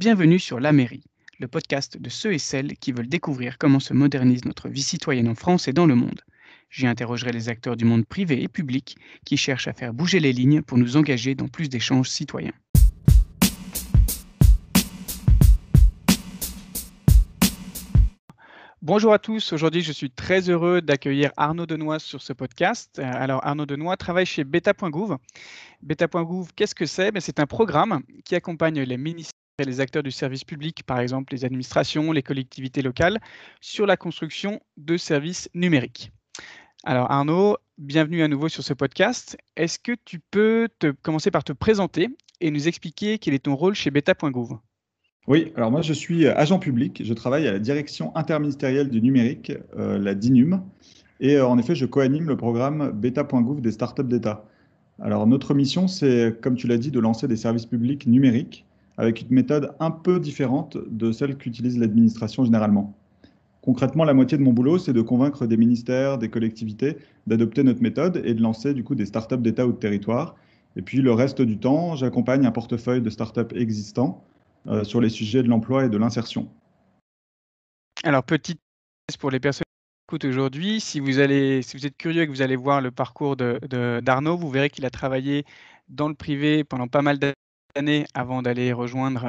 Bienvenue sur La Mairie, le podcast de ceux et celles qui veulent découvrir comment se modernise notre vie citoyenne en France et dans le monde. J'y interrogerai les acteurs du monde privé et public qui cherchent à faire bouger les lignes pour nous engager dans plus d'échanges citoyens. Bonjour à tous, aujourd'hui je suis très heureux d'accueillir Arnaud Denoix sur ce podcast. Alors Arnaud Denoix travaille chez Beta.gouv. Beta.gouv, qu'est-ce que c'est? C'est un programme qui accompagne les ministères et les acteurs du service public, par exemple les administrations, les collectivités locales, sur la construction de services numériques. Alors Arnaud, bienvenue à nouveau sur ce podcast. Est-ce que tu peux commencer par te présenter et nous expliquer quel est ton rôle chez Beta.gouv ? Oui, alors moi je suis agent public, je travaille à la direction interministérielle du numérique, la DINUM, et en effet je coanime le programme Beta.gouv des startups d'État. Alors notre mission c'est, comme tu l'as dit, de lancer des services publics numériques avec une méthode un peu différente de celle qu'utilise l'administration généralement. Concrètement, la moitié de mon boulot c'est de convaincre des ministères, des collectivités d'adopter notre méthode et de lancer du coup des startups d'État ou de territoire. Et puis le reste du temps, j'accompagne un portefeuille de startups existants sur les sujets de l'emploi et de l'insertion. Alors, petite thèse pour les personnes qui écoutent aujourd'hui, si vous êtes curieux et que vous allez voir le parcours d'Arnaud, vous verrez qu'il a travaillé dans le privé pendant pas mal d'années avant d'aller rejoindre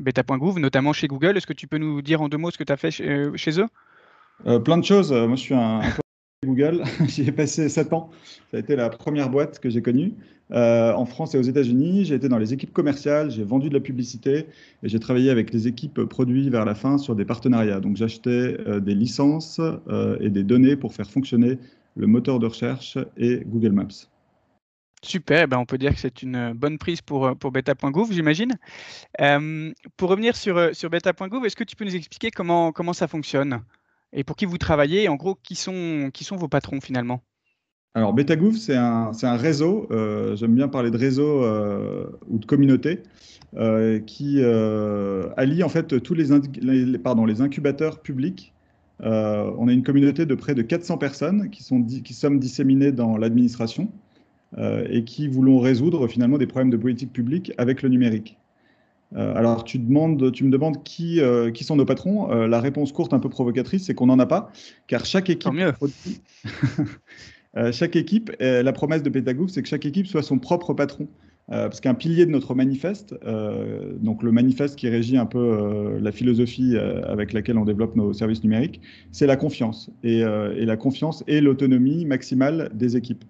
Beta.gouv, notamment chez Google. Est-ce que tu peux nous dire en deux mots ce que tu as fait chez eux ? Plein de choses. Moi, je suis un Google. J'y ai passé 7 ans. Ça a été la première boîte que j'ai connue. En France et aux États-Unis, j'ai été dans les équipes commerciales, j'ai vendu de la publicité et j'ai travaillé avec les équipes produits vers la fin sur des partenariats. Donc j'achetais des licences et des données pour faire fonctionner le moteur de recherche et Google Maps. Super, on peut dire que c'est une bonne prise pour Beta.gouv, j'imagine. Pour revenir sur Beta.gouv, est-ce que tu peux nous expliquer comment ça fonctionne et pour qui vous travaillez et en gros qui sont vos patrons finalement ? Alors, Beta.gouv, c'est un réseau, j'aime bien parler de réseau ou de communauté, qui allie en fait tous les incubateurs publics. On a une communauté de près de 400 personnes qui sont disséminées dans l'administration et qui voulons résoudre finalement des problèmes de politique publique avec le numérique. Alors, tu me demandes qui sont nos patrons. La réponse courte, un peu provocatrice, c'est qu'on n'en a pas, car chaque équipe... Tant mieux. Chaque équipe, la promesse de Beta.gouv, c'est que chaque équipe soit son propre patron. Parce qu'un pilier de notre manifeste, donc le manifeste qui régit un peu la philosophie avec laquelle on développe nos services numériques, c'est la confiance. Et la confiance et l'autonomie maximale des équipes.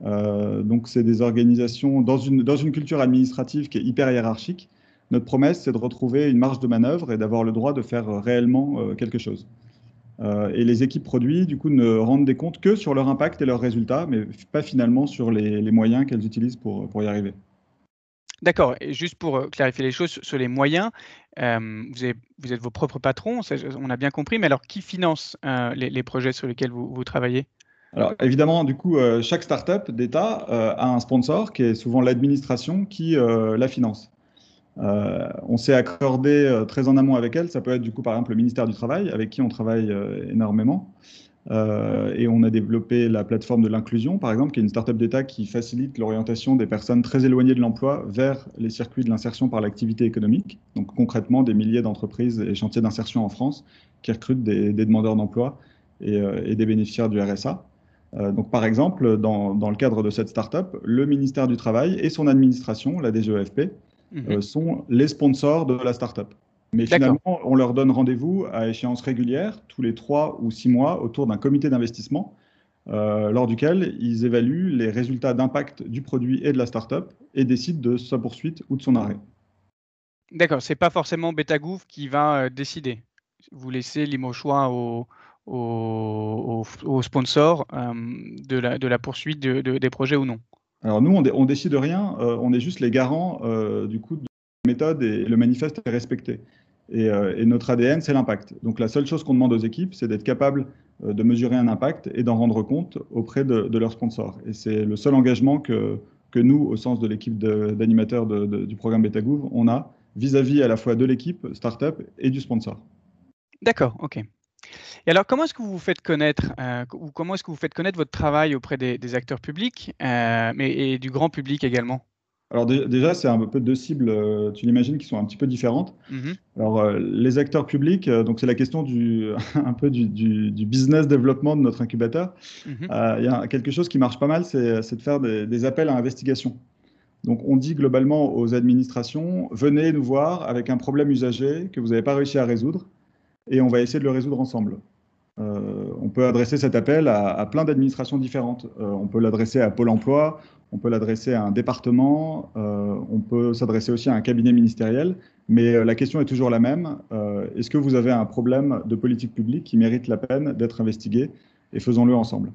Donc c'est des organisations dans une culture administrative qui est hyper hiérarchique. Notre promesse, c'est de retrouver une marge de manœuvre et d'avoir le droit de faire réellement quelque chose. Et les équipes produits, du coup, ne rendent des comptes que sur leur impact et leurs résultats, mais pas finalement sur les moyens qu'elles utilisent pour y arriver. D'accord. Et juste pour clarifier les choses sur les moyens, vous êtes vos propres patrons, on a bien compris, mais alors qui finance les projets sur lesquels vous travaillez ? Alors évidemment, du coup, chaque start-up d'État a un sponsor qui est souvent l'administration qui la finance. On s'est accordé très en amont avec elle, ça peut être du coup par exemple le ministère du Travail avec qui on travaille énormément et on a développé la plateforme de l'inclusion par exemple qui est une start-up d'État qui facilite l'orientation des personnes très éloignées de l'emploi vers les circuits de l'insertion par l'activité économique, donc concrètement des milliers d'entreprises et chantiers d'insertion en France qui recrutent des demandeurs d'emploi et des bénéficiaires du RSA. Donc, par exemple, dans le cadre de cette start-up, le ministère du Travail et son administration, la DGEFP, sont les sponsors de la start-up. Mais finalement, on leur donne rendez-vous à échéance régulière, tous les 3 ou 6 mois, autour d'un comité d'investissement, lors duquel ils évaluent les résultats d'impact du produit et de la start-up et décident de sa poursuite ou de son arrêt. D'accord, ce n'est pas forcément Beta.gouv qui va décider. Vous laissez libre choix aux sponsors de la poursuite des projets ou non. Alors nous, on ne décide rien, on est juste les garants du coup de la méthode et le manifeste est respecté. Et notre ADN, c'est l'impact. Donc la seule chose qu'on demande aux équipes, c'est d'être capable de mesurer un impact et d'en rendre compte auprès de leurs sponsors. Et c'est le seul engagement que nous, au sens de l'équipe d'animateurs du programme Beta.gouv, on a vis-à-vis à la fois de l'équipe startup et du sponsor. D'accord, ok. Et alors, comment est-ce que vous vous faites connaître ou comment est-ce que vous faites connaître votre travail auprès des acteurs publics et du grand public également ? Alors déjà, c'est un peu deux cibles, tu l'imagines, qui sont un petit peu différentes. Mmh. Alors les acteurs publics, donc c'est la question un peu du business développement de notre incubateur. Mmh. Y a quelque chose qui marche pas mal, c'est de faire des appels à investigation. Donc on dit globalement aux administrations, venez nous voir avec un problème usager que vous n'avez pas réussi à résoudre et on va essayer de le résoudre ensemble. On peut adresser cet appel à plein d'administrations différentes. On peut l'adresser à Pôle emploi, on peut l'adresser à un département, on peut s'adresser aussi à un cabinet ministériel, mais la question est toujours la même. Est-ce que vous avez un problème de politique publique qui mérite la peine d'être investigué? Et faisons-le ensemble.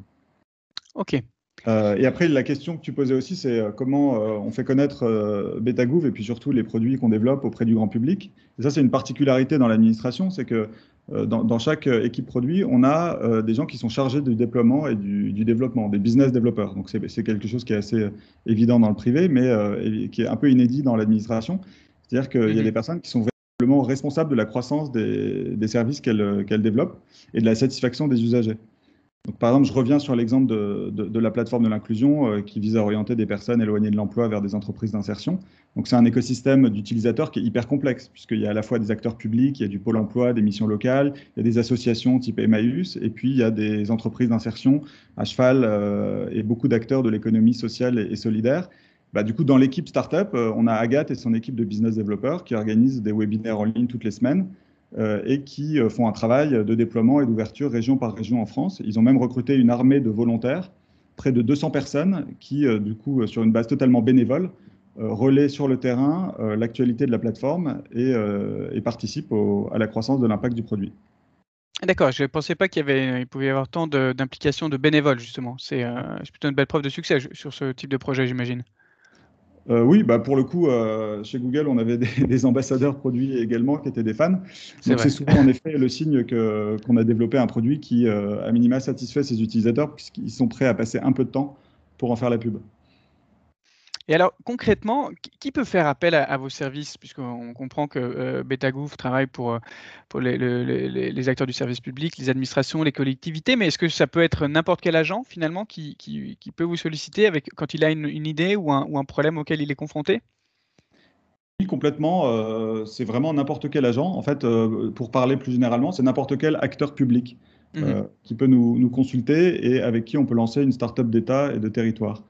OK. Et après, la question que tu posais aussi, c'est comment on fait connaître Beta.gouv et puis surtout les produits qu'on développe auprès du grand public. Et ça, c'est une particularité dans l'administration, c'est que dans chaque équipe produit, on a des gens qui sont chargés du déploiement et du développement, des business développeurs. Donc, c'est quelque chose qui est assez évident dans le privé, mais qui est un peu inédit dans l'administration. C'est-à-dire qu'il y a des personnes qui sont véritablement responsables de la croissance des services qu'elles développent et de la satisfaction des usagers. Donc, par exemple, je reviens sur l'exemple de la plateforme de l'inclusion qui vise à orienter des personnes éloignées de l'emploi vers des entreprises d'insertion. Donc, c'est un écosystème d'utilisateurs qui est hyper complexe, puisqu'il y a à la fois des acteurs publics, il y a du Pôle emploi, des missions locales, il y a des associations type Emmaüs, et puis il y a des entreprises d'insertion à cheval et beaucoup d'acteurs de l'économie sociale et solidaire. Bah, du coup, dans l'équipe startup, on a Agathe et son équipe de business développeurs qui organisent des webinaires en ligne toutes les semaines. Et qui font un travail de déploiement et d'ouverture région par région en France. Ils ont même recruté une armée de volontaires, près de 200 personnes, qui, du coup, sur une base totalement bénévole, relaient sur le terrain l'actualité de la plateforme et participent à la croissance de l'impact du produit. D'accord, je ne pensais pas qu'il pouvait y avoir tant d'implications de bénévoles, justement. C'est plutôt une belle preuve de succès sur ce type de projet, j'imagine. Oui, bah pour le coup, chez Google, on avait des ambassadeurs produits également qui étaient des fans. Donc c'est souvent en effet le signe qu'on a développé un produit qui, à minima, satisfait ses utilisateurs puisqu'ils sont prêts à passer un peu de temps pour en faire la pub. Et alors, concrètement, qui peut faire appel à vos services? Puisqu'on comprend que Beta.gouv travaille pour les acteurs du service public, les administrations, les collectivités, mais est-ce que ça peut être n'importe quel agent, finalement, qui peut vous solliciter quand il a une idée ou un problème auquel il est confronté? Oui, complètement. C'est vraiment n'importe quel agent. En fait, pour parler plus généralement, c'est n'importe quel acteur public qui peut nous consulter et avec qui on peut lancer une start-up d'État et de territoire.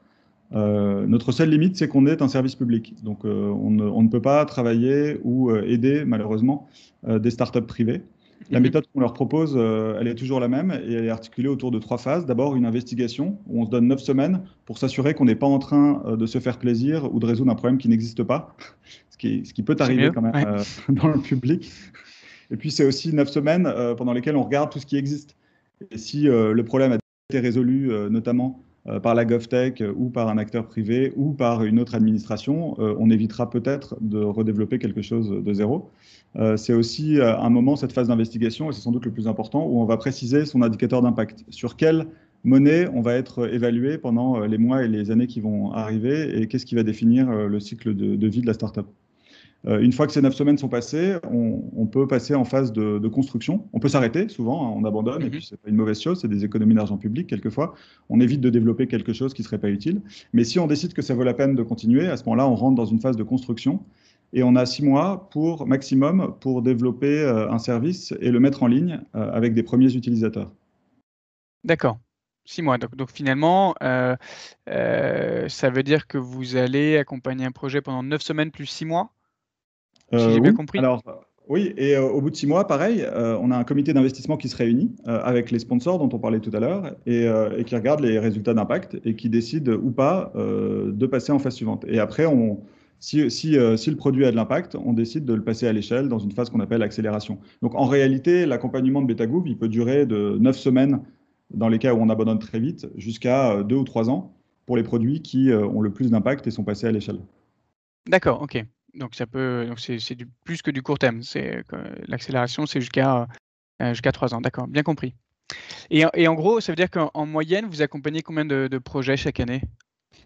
Notre seule limite, c'est qu'on est un service public. Donc, on ne peut pas travailler ou aider, malheureusement, des startups privées. La méthode qu'on leur propose, elle est toujours la même et elle est articulée autour de 3 phases. D'abord, une investigation où on se donne 9 semaines pour s'assurer qu'on n'est pas en train de se faire plaisir ou de résoudre un problème qui n'existe pas, ce qui peut arriver quand même dans le public. Et puis, c'est aussi 9 semaines pendant lesquelles on regarde tout ce qui existe. Et si le problème a été résolu, notamment par la GovTech ou par un acteur privé ou par une autre administration, on évitera peut-être de redévelopper quelque chose de zéro. C'est aussi un moment, cette phase d'investigation, et c'est sans doute le plus important, où on va préciser son indicateur d'impact, sur quelle monnaie on va être évalué pendant les mois et les années qui vont arriver et qu'est-ce qui va définir le cycle de vie de la start-up. Une fois que ces 9 semaines sont passées, on peut passer en phase de construction. On peut s'arrêter souvent, hein, on abandonne, et puis c'est pas une mauvaise chose, c'est des économies d'argent public quelquefois. On évite de développer quelque chose qui serait pas utile. Mais si on décide que ça vaut la peine de continuer, à ce moment-là, on rentre dans une phase de construction et on a 6 mois pour maximum pour développer un service et le mettre en ligne avec des premiers utilisateurs. D'accord. 6 mois. Donc finalement, ça veut dire que vous allez accompagner un projet pendant 9 semaines plus 6 mois? Si j'ai bien compris. Alors, oui, et au bout de 6 mois, pareil, on a un comité d'investissement qui se réunit avec les sponsors dont on parlait tout à l'heure et qui regarde les résultats d'impact et qui décide ou pas de passer en phase suivante. Et après, si le produit a de l'impact, on décide de le passer à l'échelle dans une phase qu'on appelle accélération. Donc, en réalité, l'accompagnement de Beta.gouv, il peut durer de 9 semaines dans les cas où on abandonne très vite jusqu'à 2 ou 3 ans pour les produits qui ont le plus d'impact et sont passés à l'échelle. D'accord, OK. Donc, c'est plus que du court terme. L'accélération, c'est jusqu'à 3 ans. D'accord, bien compris. Et en gros, ça veut dire qu'en moyenne, vous accompagnez combien de projets chaque année?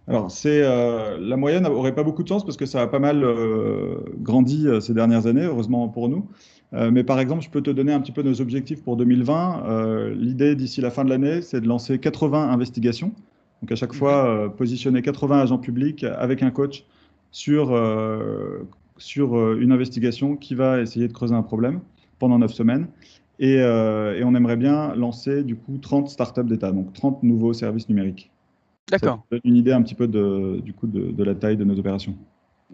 Alors, la moyenne n'aurait pas beaucoup de chance parce que ça a pas mal grandi ces dernières années, heureusement pour nous. Mais par exemple, je peux te donner un petit peu nos objectifs pour 2020. L'idée d'ici la fin de l'année, c'est de lancer 80 investigations. Donc, à chaque fois, positionner 80 agents publics avec un coach sur une investigation qui va essayer de creuser un problème pendant 9 semaines. Et on aimerait bien lancer du coup 30 startups d'État, donc 30 nouveaux services numériques. D'accord. Ça donne une idée un petit peu de la taille de nos opérations.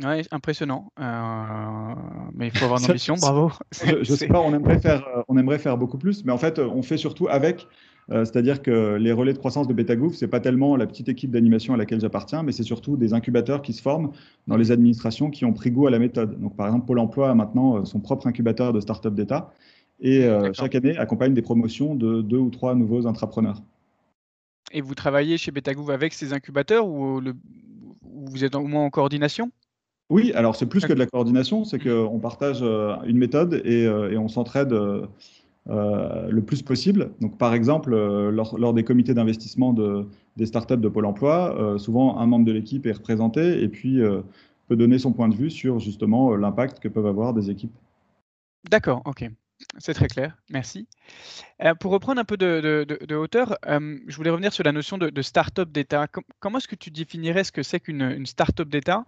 Ouais, impressionnant. Mais il faut avoir de l'ambition, bravo. Je sais pas, on aimerait faire beaucoup plus, mais en fait, on fait surtout avec. C'est-à-dire que les relais de croissance de Beta.gouv, ce n'est pas tellement la petite équipe d'animation à laquelle j'appartiens, mais c'est surtout des incubateurs qui se forment dans les administrations qui ont pris goût à la méthode. Donc, par exemple, Pôle emploi a maintenant son propre incubateur de start-up d'État et chaque année accompagne des promotions de 2 ou 3 nouveaux intrapreneurs. Et vous travaillez chez Beta.gouv avec ces incubateurs ou vous êtes au moins en coordination ? Oui, alors c'est plus que de la coordination, c'est qu'on partage une méthode et on s'entraide le plus possible. Donc, par exemple, lors des comités d'investissement des startups de Pôle emploi, souvent un membre de l'équipe est représenté et puis peut donner son point de vue sur justement l'impact que peuvent avoir des équipes. D'accord, ok. C'est très clair, merci. Pour reprendre un peu de hauteur, je voulais revenir sur la notion de start-up d'État. Comment est-ce que tu définirais ce que c'est qu'une start-up d'État ?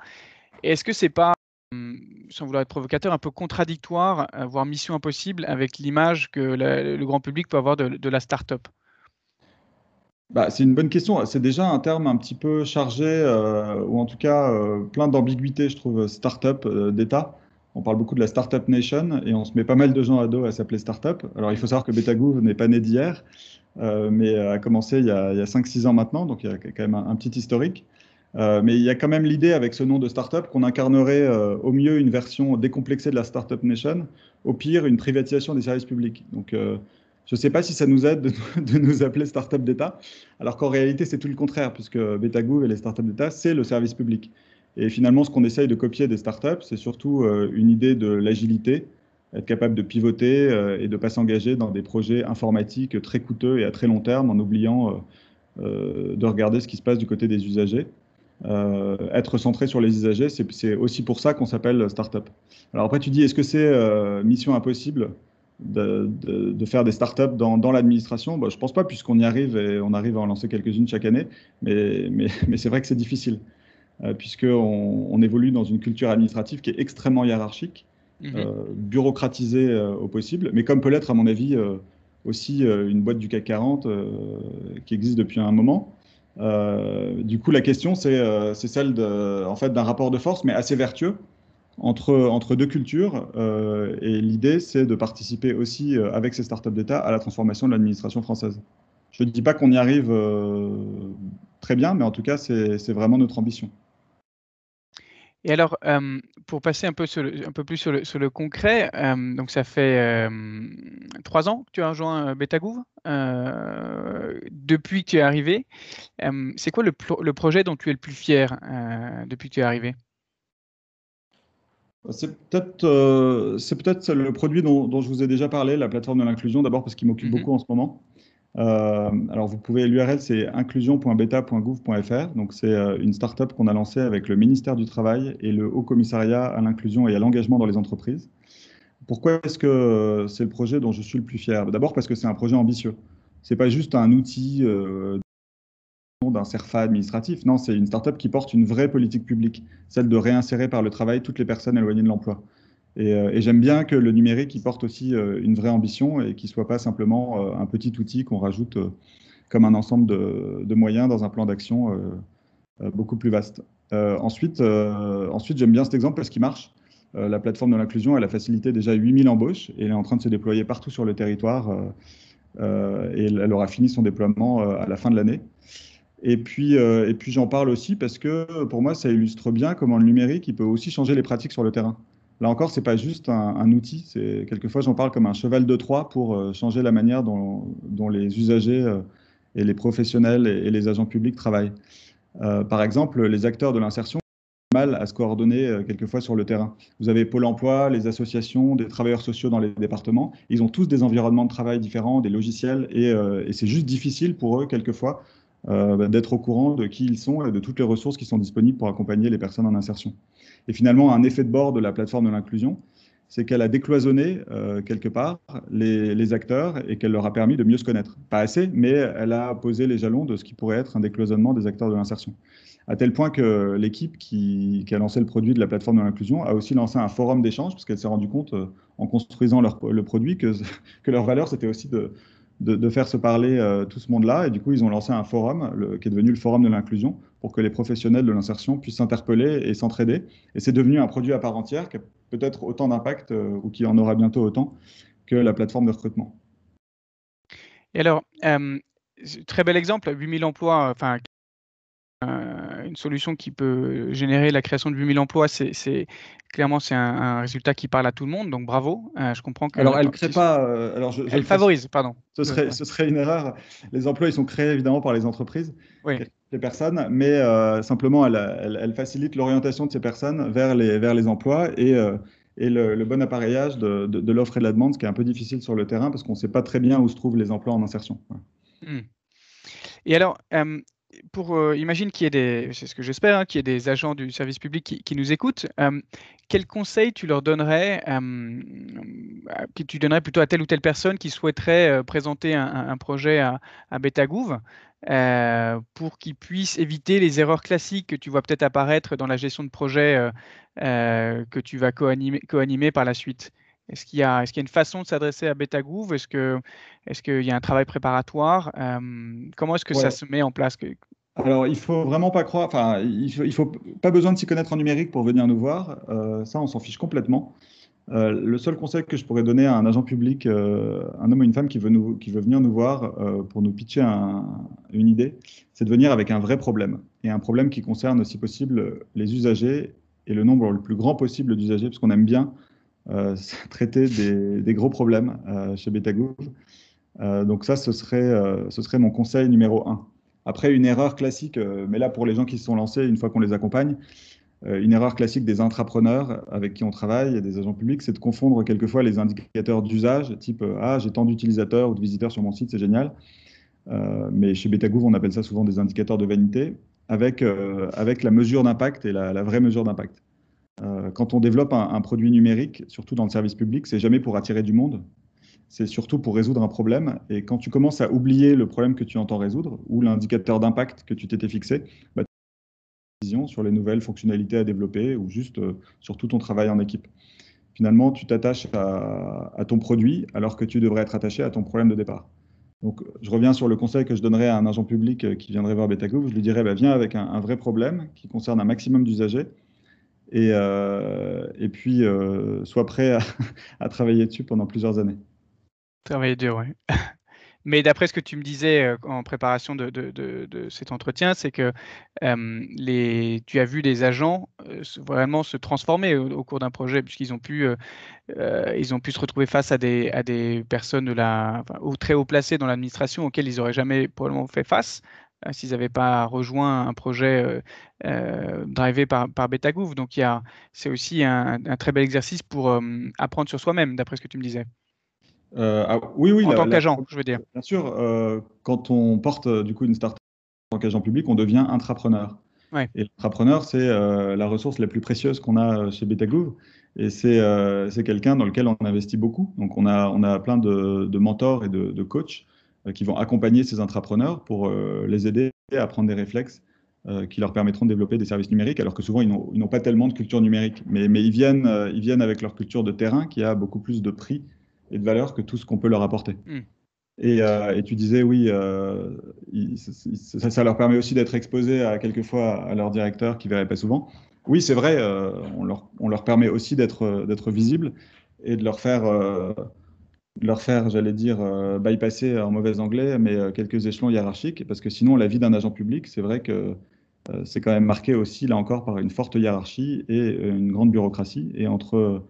Et est-ce que ce n'est pas, sans vouloir être provocateur, un peu contradictoire, voire mission impossible, avec l'image que le grand public peut avoir de la start-up ? Bah, c'est une bonne question. C'est déjà un terme un petit peu chargé, ou en tout cas plein d'ambiguïté, je trouve, start-up d'État. On parle beaucoup de la Startup Nation et on se met pas mal de gens à dos à s'appeler Startup. Alors, il faut savoir que Beta.gouv n'est pas né d'hier, mais a commencé il y a 5-6 ans maintenant, donc il y a quand même un petit historique. Mais il y a quand même l'idée avec ce nom de Startup qu'on incarnerait au mieux une version décomplexée de la Startup Nation, au pire une privatisation des services publics. Donc, je ne sais pas si ça nous aide de nous appeler Startup d'État, alors qu'en réalité, c'est tout le contraire, puisque Beta.gouv et les Startups d'État, c'est le service public. Et finalement, ce qu'on essaye de copier des startups, c'est surtout une idée de l'agilité, être capable de pivoter et de ne pas s'engager dans des projets informatiques très coûteux et à très long terme, en oubliant de regarder ce qui se passe du côté des usagers. Être centré sur les usagers, c'est aussi pour ça qu'on s'appelle startup. Alors après, tu dis, est-ce que c'est mission impossible de faire des startups dans l'administration? Bah, je ne pense pas, puisqu'on y arrive et on arrive à en lancer quelques-unes chaque année, mais c'est vrai que c'est difficile. Puisqu'on évolue dans une culture administrative qui est extrêmement hiérarchique, bureaucratisée au possible, mais comme peut l'être, à mon avis, aussi une boîte du CAC 40 qui existe depuis un moment. Du coup, la question, c'est celle d'un rapport de force, mais assez vertueux, entre deux cultures. Et l'idée, c'est de participer aussi, avec ces startups d'État, à la transformation de l'administration française. Je ne dis pas qu'on y arrive très bien, mais en tout cas, c'est vraiment notre ambition. Et alors, pour passer un peu plus sur le concret, donc ça fait 3 ans que tu as rejoint Beta.gouv. Depuis que tu es arrivé, c'est quoi le projet dont tu es le plus fier depuis que tu es arrivé ? C'est peut-être le produit dont je vous ai déjà parlé, la plateforme de l'inclusion, d'abord parce qu'il m'occupe beaucoup en ce moment. Alors vous pouvez, l'URL c'est inclusion.beta.gouv.fr, donc c'est une start-up qu'on a lancée avec le ministère du Travail et le Haut Commissariat à l'inclusion et à l'engagement dans les entreprises. Pourquoi est-ce que c'est le projet dont je suis le plus fier? D'abord parce que c'est un projet ambitieux. C'est pas juste un outil d'un SERFA administratif, non, c'est une start-up qui porte une vraie politique publique, celle de réinsérer par le travail toutes les personnes éloignées de l'emploi. Et j'aime bien que le numérique porte aussi une vraie ambition et qu'il ne soit pas simplement un petit outil qu'on rajoute comme un ensemble de moyens dans un plan d'action beaucoup plus vaste. Ensuite, j'aime bien cet exemple parce qu'il marche. La plateforme de l'inclusion, elle a facilité déjà 8000 embauches et elle est en train de se déployer partout sur le territoire et elle aura fini son déploiement à la fin de l'année. Et puis j'en parle aussi parce que pour moi, ça illustre bien comment le numérique il peut aussi changer les pratiques sur le terrain. Là encore, ce n'est pas juste un outil, quelquefois j'en parle comme un cheval de Troie pour changer la manière dont les usagers et les professionnels et les agents publics travaillent. Par exemple, les acteurs de l'insertion ont mal à se coordonner quelquefois sur le terrain. Vous avez Pôle emploi, les associations, des travailleurs sociaux dans les départements, ils ont tous des environnements de travail différents, des logiciels, et c'est juste difficile pour eux quelquefois d'être au courant de qui ils sont et de toutes les ressources qui sont disponibles pour accompagner les personnes en insertion. Et finalement, un effet de bord de la plateforme de l'inclusion, c'est qu'elle a décloisonné quelque part les acteurs et qu'elle leur a permis de mieux se connaître. Pas assez, mais elle a posé les jalons de ce qui pourrait être un décloisonnement des acteurs de l'insertion. à tel point que l'équipe qui a lancé le produit de la plateforme de l'inclusion a aussi lancé un forum d'échange, parce qu'elle s'est rendue compte, en construisant le produit, que leur valeur, c'était aussi de faire se parler tout ce monde-là. Et du coup, ils ont lancé un forum qui est devenu le forum de l'inclusion pour que les professionnels de l'insertion puissent s'interpeller et s'entraider. Et c'est devenu un produit à part entière qui a peut-être autant d'impact ou qui en aura bientôt autant que la plateforme de recrutement. Et alors, très bel exemple, 8000 emplois, enfin, une solution qui peut générer la création de 8000 emplois, c'est clairement un résultat qui parle à tout le monde, donc bravo. Je comprends que... Alors, elle crée pas... elle favorise, pardon. Ce serait une erreur. Les emplois, ils sont créés évidemment par les entreprises, oui, les personnes, mais simplement, elle facilite l'orientation de ces personnes vers les emplois et le bon appareillage de l'offre et de la demande, ce qui est un peu difficile sur le terrain, parce qu'on ne sait pas très bien où se trouvent les emplois en insertion. Ouais. Et alors... imagine qu'il y ait c'est ce que j'espère, hein, qu'il y ait des agents du service public qui nous écoutent, quels conseils tu leur donnerais, que tu donnerais plutôt à telle ou telle personne qui souhaiterait présenter un projet à Beta.gouv pour qu'ils puissent éviter les erreurs classiques que tu vois peut-être apparaître dans la gestion de projet que tu vas co-animer par la suite? Est-ce qu'il y a une façon de s'adresser à Beta.gouv? Est-ce qu'il y a un travail préparatoire? Comment est-ce que ça se met en place? Alors, il faut vraiment pas croire. Enfin, il faut pas besoin de s'y connaître en numérique pour venir nous voir. Ça, on s'en fiche complètement. Le seul conseil que je pourrais donner à un agent public, un homme ou une femme qui veut venir nous voir pour nous pitcher une idée, c'est de venir avec un vrai problème, et un problème qui concerne, si possible, les usagers et le nombre le plus grand possible d'usagers, parce qu'on aime bien traiter des gros problèmes chez Beta.gouv. Donc ça, ce serait mon conseil numéro 1. Après, une erreur classique, mais là pour les gens qui se sont lancés, une fois qu'on les accompagne, une erreur classique des intrapreneurs avec qui on travaille et des agents publics, c'est de confondre quelquefois les indicateurs d'usage, type ah, j'ai tant d'utilisateurs ou de visiteurs sur mon site, c'est génial. Mais chez Beta.gouv, on appelle ça souvent des indicateurs de vanité, avec la mesure d'impact et la vraie mesure d'impact. Quand on développe un produit numérique, surtout dans le service public, c'est jamais pour attirer du monde, c'est surtout pour résoudre un problème. Et quand tu commences à oublier le problème que tu entends résoudre ou l'indicateur d'impact que tu t'étais fixé, bah, tu as une vision sur les nouvelles fonctionnalités à développer ou juste sur tout ton travail en équipe. Finalement, tu t'attaches à ton produit alors que tu devrais être attaché à ton problème de départ. Donc, je reviens sur le conseil que je donnerais à un agent public qui viendrait voir Beta.gouv. Je lui dirais, bah, viens avec un vrai problème qui concerne un maximum d'usagers. Et puis, sois prêt à travailler dessus pendant plusieurs années. Travailler dur, oui. Mais d'après ce que tu me disais en préparation de cet entretien, c'est que tu as vu des agents vraiment se transformer au cours d'un projet, puisqu'ils ont pu se retrouver face à des personnes très haut placées dans l'administration auxquelles ils n'auraient jamais probablement fait face, s'ils n'avaient pas rejoint un projet drivé par Beta.gouv. Donc, c'est aussi un très bel exercice pour apprendre sur soi-même, d'après ce que tu me disais. Oui, en tant qu'agent, je veux dire. Bien sûr, quand on porte du coup une start-up en tant qu'agent public, on devient intrapreneur. Ouais. Et l'intrapreneur, c'est la ressource la plus précieuse qu'on a chez Beta.gouv. Et c'est quelqu'un dans lequel on investit beaucoup. Donc, on a plein de mentors et de coachs qui vont accompagner ces intrapreneurs pour les aider à prendre des réflexes qui leur permettront de développer des services numériques, alors que souvent, ils n'ont pas tellement de culture numérique. Mais ils viennent avec leur culture de terrain qui a beaucoup plus de prix et de valeur que tout ce qu'on peut leur apporter. Mmh. Et tu disais, oui, ça leur permet aussi d'être exposés quelquefois à leur directeur qui ne verrait pas souvent. Oui, c'est vrai, on leur permet aussi d'être visibles et de leur faire... j'allais dire, bypasser en mauvais anglais, mais quelques échelons hiérarchiques, parce que sinon, la vie d'un agent public, c'est vrai que c'est quand même marqué aussi, là encore, par une forte hiérarchie et une grande bureaucratie. Et entre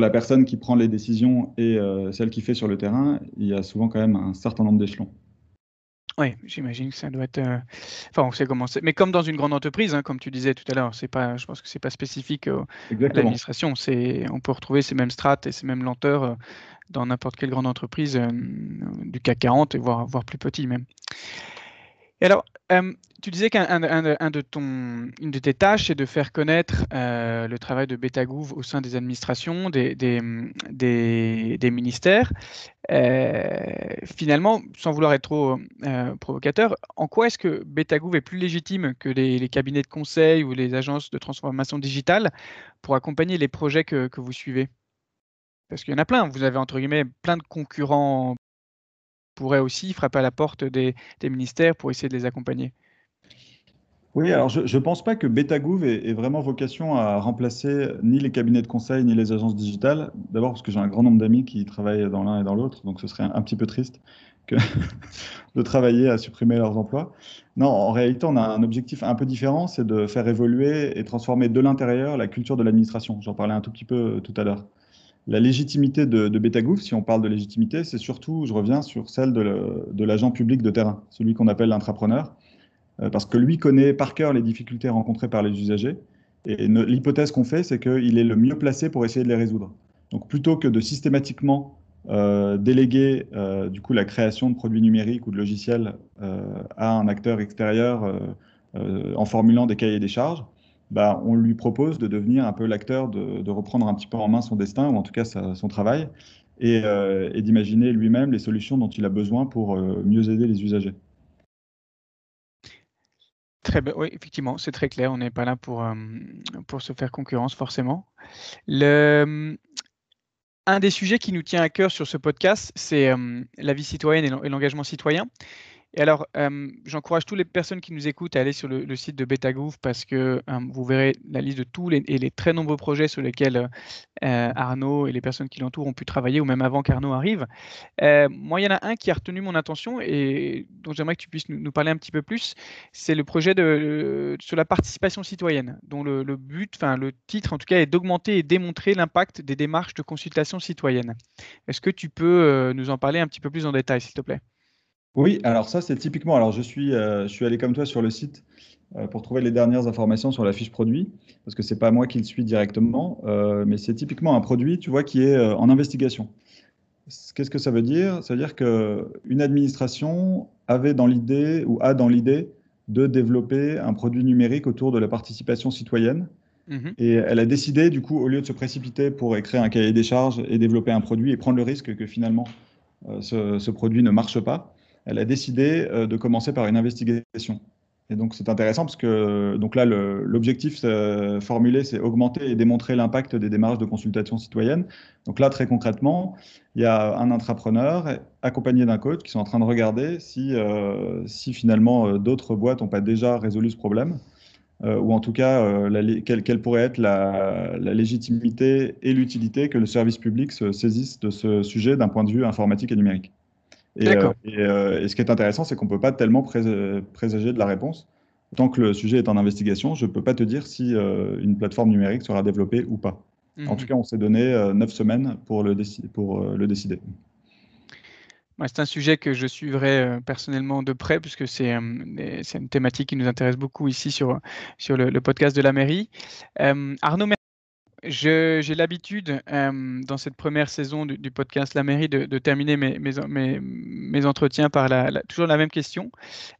la personne qui prend les décisions et celle qui fait sur le terrain, il y a souvent quand même un certain nombre d'échelons. Oui, j'imagine que ça doit être... Enfin, on sait comment c'est. Mais comme dans une grande entreprise, hein, comme tu disais tout à l'heure, je pense que ce n'est pas spécifique à l'administration. On peut retrouver ces mêmes strates et ces mêmes lenteurs dans n'importe quelle grande entreprise du CAC 40, voire plus petit même. Et alors, tu disais qu'une de tes tâches, c'est de faire connaître le travail de Beta.gouv au sein des administrations, des ministères. Finalement, sans vouloir être trop provocateur, en quoi est-ce que Beta.gouv est plus légitime que les cabinets de conseil ou les agences de transformation digitale pour accompagner les projets que vous suivez? Parce qu'il y en a plein, vous avez entre guillemets plein de concurrents pourraient aussi frapper à la porte des ministères pour essayer de les accompagner. Oui, alors je ne pense pas que Beta.gouv ait vraiment vocation à remplacer ni les cabinets de conseil ni les agences digitales. D'abord parce que j'ai un grand nombre d'amis qui travaillent dans l'un et dans l'autre, donc ce serait un petit peu triste que de travailler à supprimer leurs emplois. Non, en réalité, on a un objectif un peu différent, c'est de faire évoluer et transformer de l'intérieur la culture de l'administration. J'en parlais un tout petit peu tout à l'heure. La légitimité de Beta.gouv, si on parle de légitimité, c'est surtout, je reviens sur celle de l'agent public de terrain, celui qu'on appelle l'intrapreneur, parce que lui connaît par cœur les difficultés rencontrées par les usagers, et l'hypothèse qu'on fait, c'est qu'il est le mieux placé pour essayer de les résoudre. Donc plutôt que de systématiquement déléguer du coup, la création de produits numériques ou de logiciels à un acteur extérieur en formulant des cahiers des charges, bah, on lui propose de devenir un peu l'acteur, de reprendre un petit peu en main son destin, ou en tout cas son travail, et d'imaginer lui-même les solutions dont il a besoin pour mieux aider les usagers. Très bien, oui, effectivement, c'est très clair, on n'est pas là pour se faire concurrence forcément. Un des sujets qui nous tient à cœur sur ce podcast, c'est la vie citoyenne et l'engagement citoyen. Et alors, j'encourage toutes les personnes qui nous écoutent à aller sur le site de Beta.gouv parce que vous verrez la liste de tous les très nombreux projets sur lesquels Arnaud et les personnes qui l'entourent ont pu travailler ou même avant qu'Arnaud arrive. Moi, il y en a un qui a retenu mon attention et dont j'aimerais que tu puisses nous parler un petit peu plus. C'est le projet sur la participation citoyenne, dont le but, enfin le titre en tout cas, est d'augmenter et démontrer l'impact des démarches de consultation citoyenne. Est-ce que tu peux nous en parler un petit peu plus en détail, s'il te plaît ? Oui, alors ça c'est typiquement, alors je suis allé comme toi sur le site pour trouver les dernières informations sur la fiche produit, parce que ce n'est pas moi qui le suis directement, mais c'est typiquement un produit, tu vois, qui est en investigation. Qu'est-ce que ça veut dire? Ça veut dire qu'une administration avait dans l'idée, ou a dans l'idée, de développer un produit numérique autour de la participation citoyenne, et elle a décidé du coup, au lieu de se précipiter pour écrire un cahier des charges et développer un produit et prendre le risque que finalement ce produit ne marche pas, elle a décidé de commencer par une investigation. Et donc, c'est intéressant parce que donc là, l'objectif formulé, c'est augmenter et démontrer l'impact des démarches de consultation citoyenne. Donc là, très concrètement, il y a un intrapreneur accompagné d'un coach qui sont en train de regarder si finalement d'autres boîtes n'ont pas déjà résolu ce problème, ou en tout cas, quelle pourrait être la légitimité et l'utilité que le service public se saisisse de ce sujet d'un point de vue informatique et numérique. Et ce qui est intéressant, c'est qu'on ne peut pas tellement présager de la réponse. Tant que le sujet est en investigation, je ne peux pas te dire si une plateforme numérique sera développée ou pas. En tout cas, on s'est donné 9 semaines pour le décider. C'est un sujet que je suivrai personnellement de près, puisque c'est une thématique qui nous intéresse beaucoup ici sur le podcast de la mairie. Arnaud, merci. J'ai l'habitude, dans cette première saison du podcast La Mairie, de terminer mes entretiens par toujours la même question,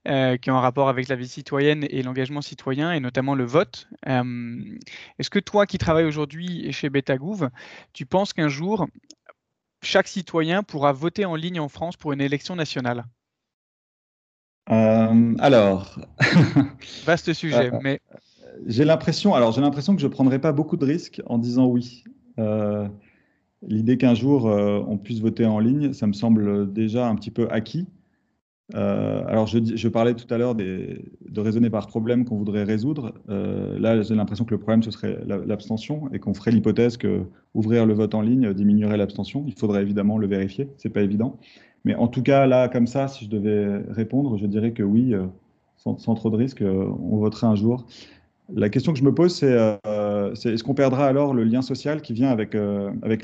qui est en rapport avec la vie citoyenne et l'engagement citoyen, et notamment le vote. Est-ce que toi, qui travailles aujourd'hui chez Beta.gouv, tu penses qu'un jour, chaque citoyen pourra voter en ligne en France pour une élection nationale ? Alors, vaste sujet, mais... J'ai l'impression que je ne prendrai pas beaucoup de risques en disant oui. L'idée qu'un jour, on puisse voter en ligne, ça me semble déjà un petit peu acquis. Alors, je parlais tout à l'heure de raisonner par problème qu'on voudrait résoudre. Là, j'ai l'impression que le problème, ce serait l'abstention et qu'on ferait l'hypothèse qu'ouvrir le vote en ligne diminuerait l'abstention. Il faudrait évidemment le vérifier, ce n'est pas évident. Mais en tout cas, là, comme ça, si je devais répondre, je dirais que oui, sans trop de risques, on voterait un jour. La question que je me pose, c'est est-ce qu'on perdra alors le lien social qui vient avec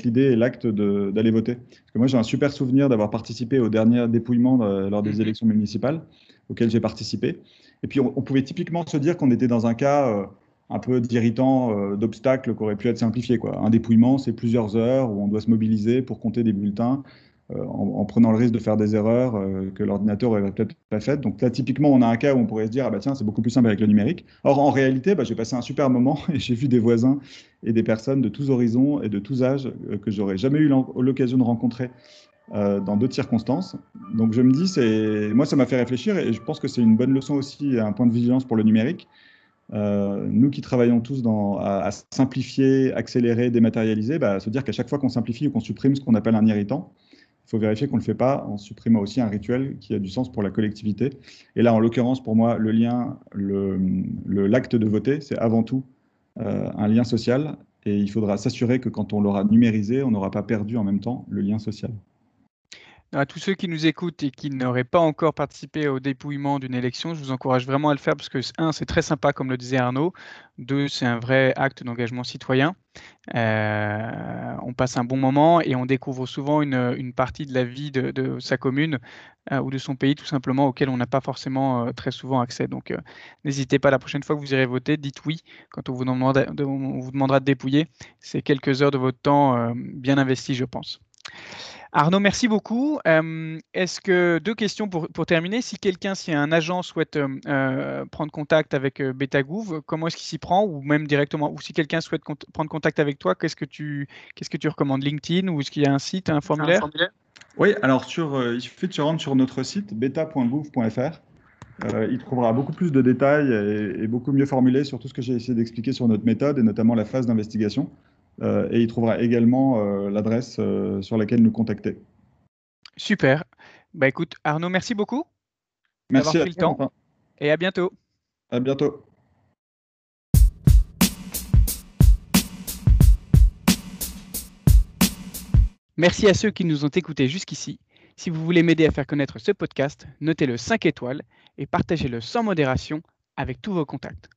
l'idée et l'acte d'aller voter? Parce que moi, j'ai un super souvenir d'avoir participé au dernier dépouillement lors des élections municipales auxquelles j'ai participé. Et puis, on pouvait typiquement se dire qu'on était dans un cas un peu d'irritant, d'obstacle qui aurait pu être simplifié, quoi. Un dépouillement, c'est plusieurs heures où on doit se mobiliser pour compter des bulletins. en prenant le risque de faire des erreurs que l'ordinateur n'aurait peut-être pas faites. Donc là, typiquement, on a un cas où on pourrait se dire « Ah bah tiens, c'est beaucoup plus simple avec le numérique ». Or, en réalité, bah, j'ai passé un super moment et j'ai vu des voisins et des personnes de tous horizons et de tous âges que j'aurais jamais eu l'occasion de rencontrer dans d'autres circonstances. Donc je me dis, moi ça m'a fait réfléchir et je pense que c'est une bonne leçon aussi, un point de vigilance pour le numérique. Nous qui travaillons tous à simplifier, accélérer, dématérialiser, bah, se dire qu'à chaque fois qu'on simplifie ou qu'on supprime ce qu'on appelle un irritant, il faut vérifier qu'on ne le fait pas en supprimant aussi un rituel qui a du sens pour la collectivité. Et là, en l'occurrence, pour moi, le lien, l'acte de voter, c'est avant tout un lien social. Et il faudra s'assurer que quand on l'aura numérisé, on n'aura pas perdu en même temps le lien social. À tous ceux qui nous écoutent et qui n'auraient pas encore participé au dépouillement d'une élection, je vous encourage vraiment à le faire parce que, un, c'est très sympa, comme le disait Arnaud. Deux, c'est un vrai acte d'engagement citoyen. On passe un bon moment et on découvre souvent une partie de la vie de sa commune ou de son pays, tout simplement, auquel on n'a pas forcément très souvent accès. Donc, n'hésitez pas, la prochaine fois que vous irez voter, dites oui quand on vous demandera de dépouiller. C'est quelques heures de votre temps bien investi, je pense. Arnaud, merci beaucoup. Est-ce que deux questions pour terminer. Si un agent souhaite prendre contact avec Beta.gouv, comment est-ce qu'il s'y prend? Ou même directement, ou si quelqu'un souhaite prendre contact avec toi, qu'est-ce que tu recommandes? LinkedIn, ou est-ce qu'il y a un site, un formulaire? Oui, alors il suffit de se rendre sur notre site beta.gouv.fr. Il trouvera beaucoup plus de détails et beaucoup mieux formulé sur tout ce que j'ai essayé d'expliquer sur notre méthode et notamment la phase d'investigation. Et il trouvera également l'adresse sur laquelle nous contacter. Super. Bah écoute, Arnaud, merci beaucoup. Merci d'avoir pris le temps. Et à bientôt. À bientôt. Merci à ceux qui nous ont écoutés jusqu'ici. Si vous voulez m'aider à faire connaître ce podcast, notez-le 5 étoiles et partagez-le sans modération avec tous vos contacts.